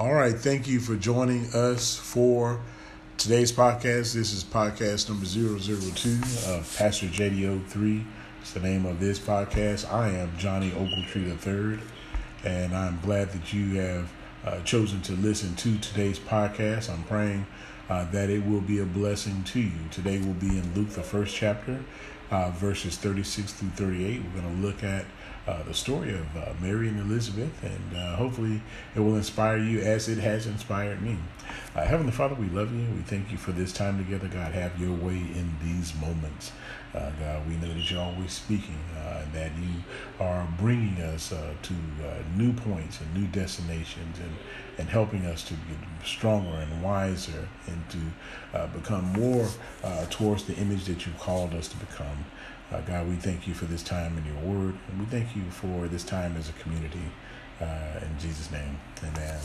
All right. Thank you for joining us for today's podcast. This is podcast number 002 of Pastor JDO3. It's the name of this podcast. I am Johnny Ogletree III, and I'm glad that you have chosen to listen to today's podcast. I'm praying that it will be a blessing to you. Today will be in Luke, the first chapter, verses 36 through 38. We're going to look at the story of Mary and Elizabeth, and hopefully it will inspire you as it has inspired me. Heavenly Father, we love you. We thank you for this time together. God, have your way in these moments. God, we know that you're always speaking, that you are bringing us to new points and new destinations, and helping us to get stronger and wiser, and to become more towards the image that you've called us to become. God, we thank you for this time in your word, and we thank you for this time as a community. In Jesus' name, amen.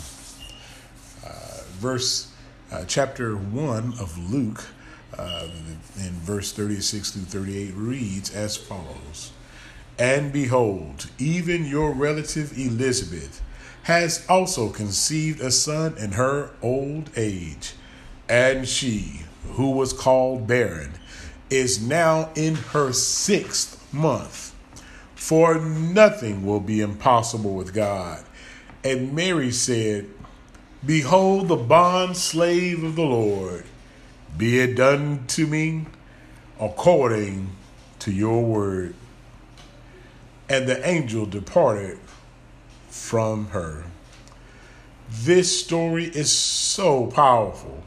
Chapter 1 of Luke, in verse 36 through 38, reads as follows. And behold, even your relative Elizabeth has also conceived a son in her old age, and she, who was called barren, is now in her 6th month. For nothing will be impossible with God. And Mary said, Behold the bond slave of the Lord, be it done to me according to your word. And the angel departed from her. This story is so powerful.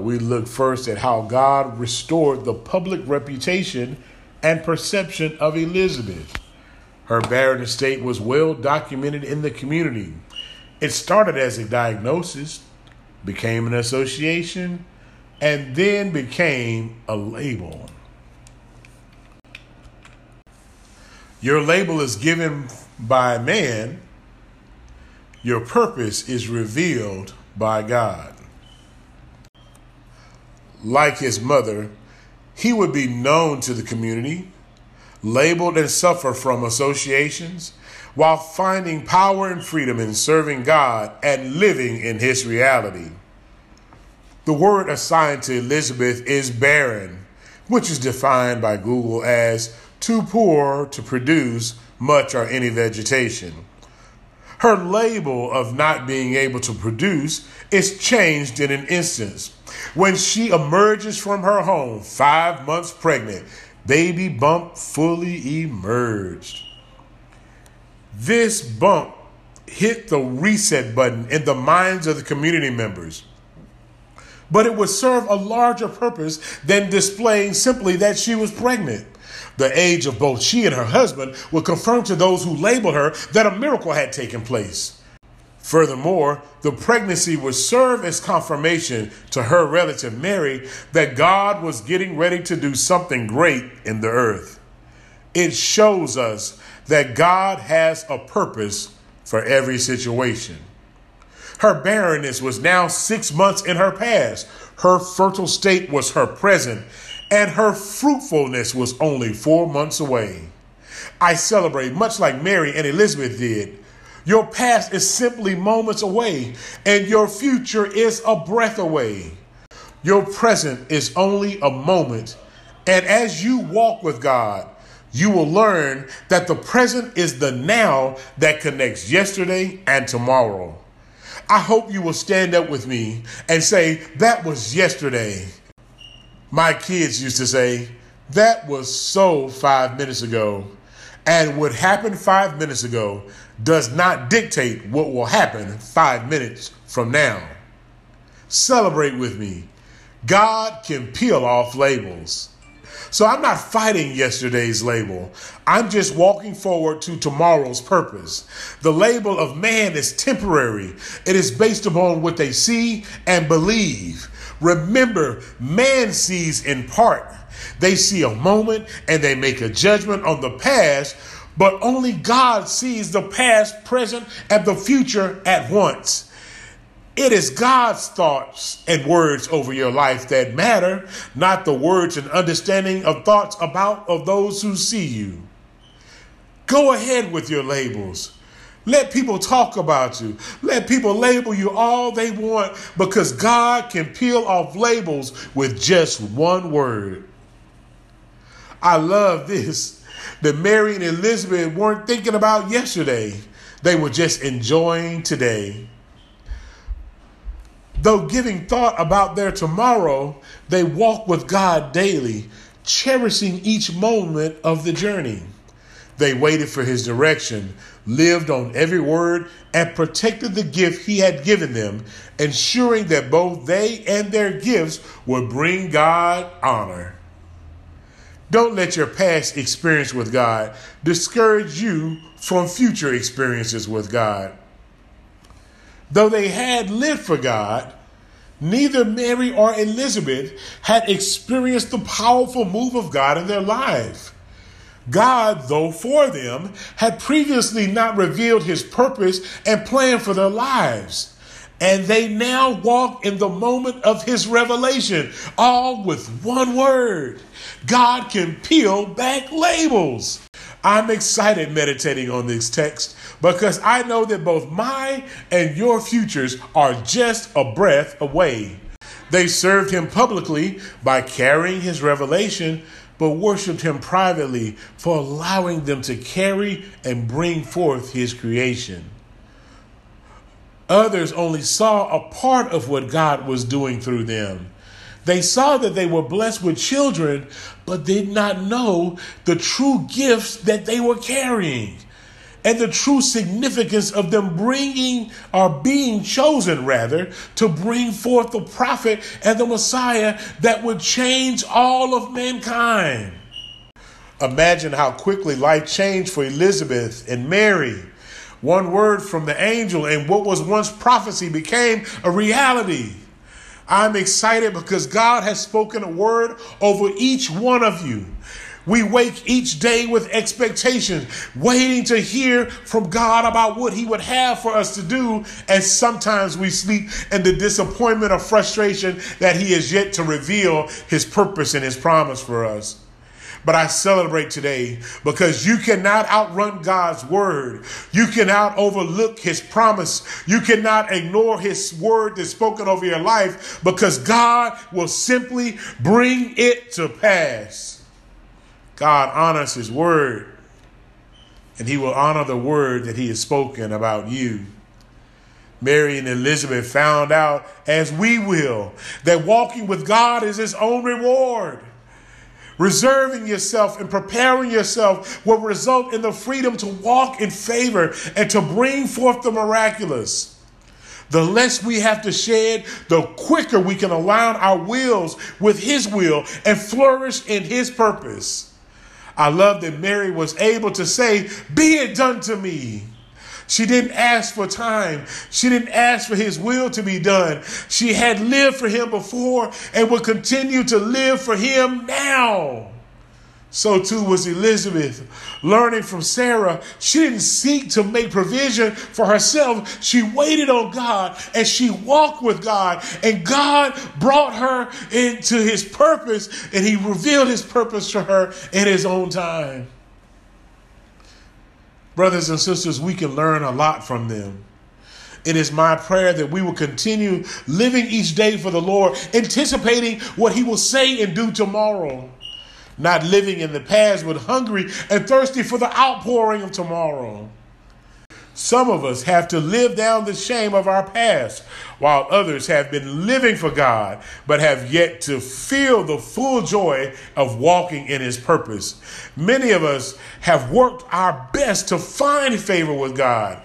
We look first at how God restored the public reputation and perception of Elizabeth. Her barren state was well documented in the community. It started as a diagnosis, became an association, and then became a label. Your label is given by man. Your purpose is revealed by God. Like his mother, he would be known to the community, labeled and suffer from associations, while finding power and freedom in serving God and living in his reality. The word assigned to Elizabeth is barren, which is defined by Google as too poor to produce much or any vegetation. Her label of not being able to produce is changed in an instance. When she emerges from her home 5 months pregnant, baby bump fully emerged. This bump hit the reset button in the minds of the community members. But it would serve a larger purpose than displaying simply that she was pregnant. The age of both she and her husband would confirm to those who labeled her that a miracle had taken place. Furthermore, the pregnancy would serve as confirmation to her relative Mary that God was getting ready to do something great in the earth. It shows us that God has a purpose for every situation. Her barrenness was now 6 months in her past. Her fertile state was her present, and her fruitfulness was only 4 months away. I celebrate, much like Mary and Elizabeth did. Your past is simply moments away, and your future is a breath away. Your present is only a moment, and as you walk with God, you will learn that the present is the now that connects yesterday and tomorrow. I hope you will stand up with me and say, that was yesterday. My kids used to say, that was so 5 minutes ago. And what happened 5 minutes ago does not dictate what will happen 5 minutes from now. Celebrate with me. God can peel off labels. So I'm not fighting yesterday's label. I'm just walking forward to tomorrow's purpose. The label of man is temporary. It is based upon what they see and believe. Remember, man sees in part. They see a moment and they make a judgment on the past, but only God sees the past, present, and the future at once. It is God's thoughts and words over your life that matter, not the words and understanding of thoughts about of those who see you. Go ahead with your labels. Let people talk about you. Let people label you all they want, because God can peel off labels with just one word. I love this, that Mary and Elizabeth weren't thinking about yesterday. They were just enjoying today. Though giving thought about their tomorrow, they walk with God daily, cherishing each moment of the journey. They waited for his direction, lived on every word, and protected the gift he had given them, ensuring that both they and their gifts would bring God honor. Don't let your past experience with God discourage you from future experiences with God. Though they had lived for God, neither Mary or Elizabeth had experienced the powerful move of God in their life. God, though for them, had previously not revealed his purpose and plan for their lives. And they now walk in the moment of his revelation, all with one word. God can peel back labels. I'm excited meditating on this text because I know that both my and your futures are just a breath away. They served him publicly by carrying his revelation, but worshiped him privately for allowing them to carry and bring forth his creation. Others only saw a part of what God was doing through them. They saw that they were blessed with children, but did not know the true gifts that they were carrying and the true significance of them being chosen to bring forth the prophet and the Messiah that would change all of mankind. Imagine how quickly life changed for Elizabeth and Mary. One word from the angel and what was once prophecy became a reality. I'm excited because God has spoken a word over each one of you. We wake each day with expectation, waiting to hear from God about what he would have for us to do. And sometimes we sleep in the disappointment or frustration that he is yet to reveal his purpose and his promise for us. But I celebrate today because you cannot outrun God's word. You cannot overlook his promise. You cannot ignore his word that's spoken over your life, because God will simply bring it to pass. God honors his word, and he will honor the word that he has spoken about you. Mary and Elizabeth found out, as we will, that walking with God is his own reward. Reserving yourself and preparing yourself will result in the freedom to walk in favor and to bring forth the miraculous. The less we have to shed, the quicker we can align our wills with his will and flourish in his purpose. I love that Mary was able to say, "Be it done to me." She didn't ask for time. She didn't ask for his will to be done. She had lived for him before and will continue to live for him now. So too was Elizabeth, learning from Sarah. She didn't seek to make provision for herself. She waited on God and she walked with God, and God brought her into his purpose, and he revealed his purpose to her in his own time. Brothers and sisters, we can learn a lot from them. It is my prayer that we will continue living each day for the Lord, anticipating what he will say and do tomorrow. Not living in the past, but hungry and thirsty for the outpouring of tomorrow. Some of us have to live down the shame of our past, while others have been living for God, but have yet to feel the full joy of walking in his purpose. Many of us have worked our best to find favor with God,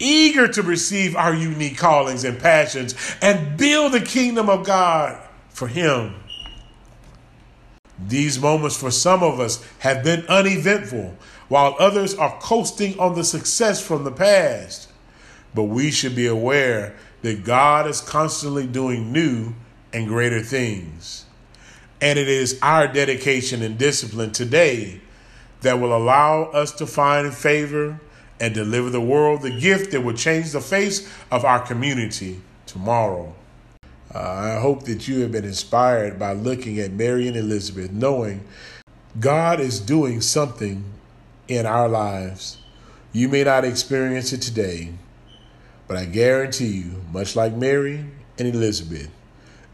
eager to receive our unique callings and passions and build the kingdom of God for him. These moments for some of us have been uneventful, while others are coasting on the success from the past. But we should be aware that God is constantly doing new and greater things. And it is our dedication and discipline today that will allow us to find favor and deliver the world the gift that will change the face of our community tomorrow. I hope that you have been inspired by looking at Mary and Elizabeth, knowing God is doing something in our lives. You may not experience it today, but I guarantee you, much like Mary and Elizabeth,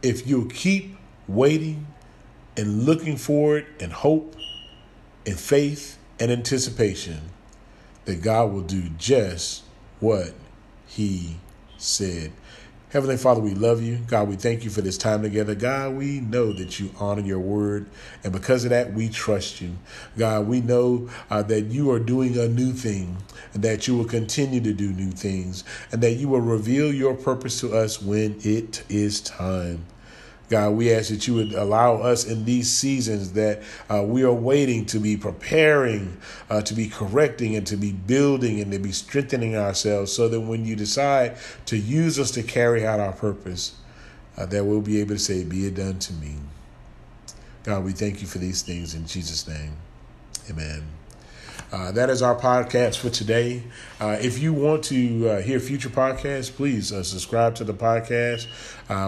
if you'll keep waiting and looking for it in hope and faith and anticipation, that God will do just what he said. Heavenly Father, we love you. God, we thank you for this time together. God, we know that you honor your word. And because of that, we trust you. God, we know that you are doing a new thing and that you will continue to do new things and that you will reveal your purpose to us when it is time. God, we ask that you would allow us in these seasons that we are waiting to be preparing, to be correcting and to be building and to be strengthening ourselves so that when you decide to use us to carry out our purpose, that we'll be able to say, be it done to me. God, we thank you for these things in Jesus' name. Amen. That is our podcast for today. If you want to hear future podcasts, please subscribe to the podcast.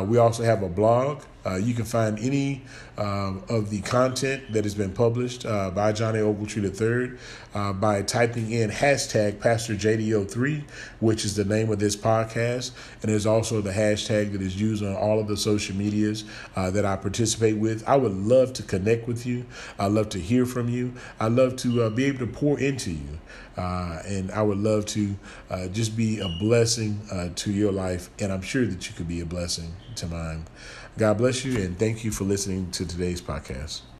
We also have a blog. You can find any of the content that has been published by Johnny Ogletree III by typing in hashtag PastorJDO3, which is the name of this podcast. And there's also the hashtag that is used on all of the social medias that I participate with. I would love to connect with you. I love to hear from you. I love to be able to pour into you. And I would love to just be a blessing to your life. And I'm sure that you could be a blessing to mine. God bless you, and thank you for listening to today's podcast.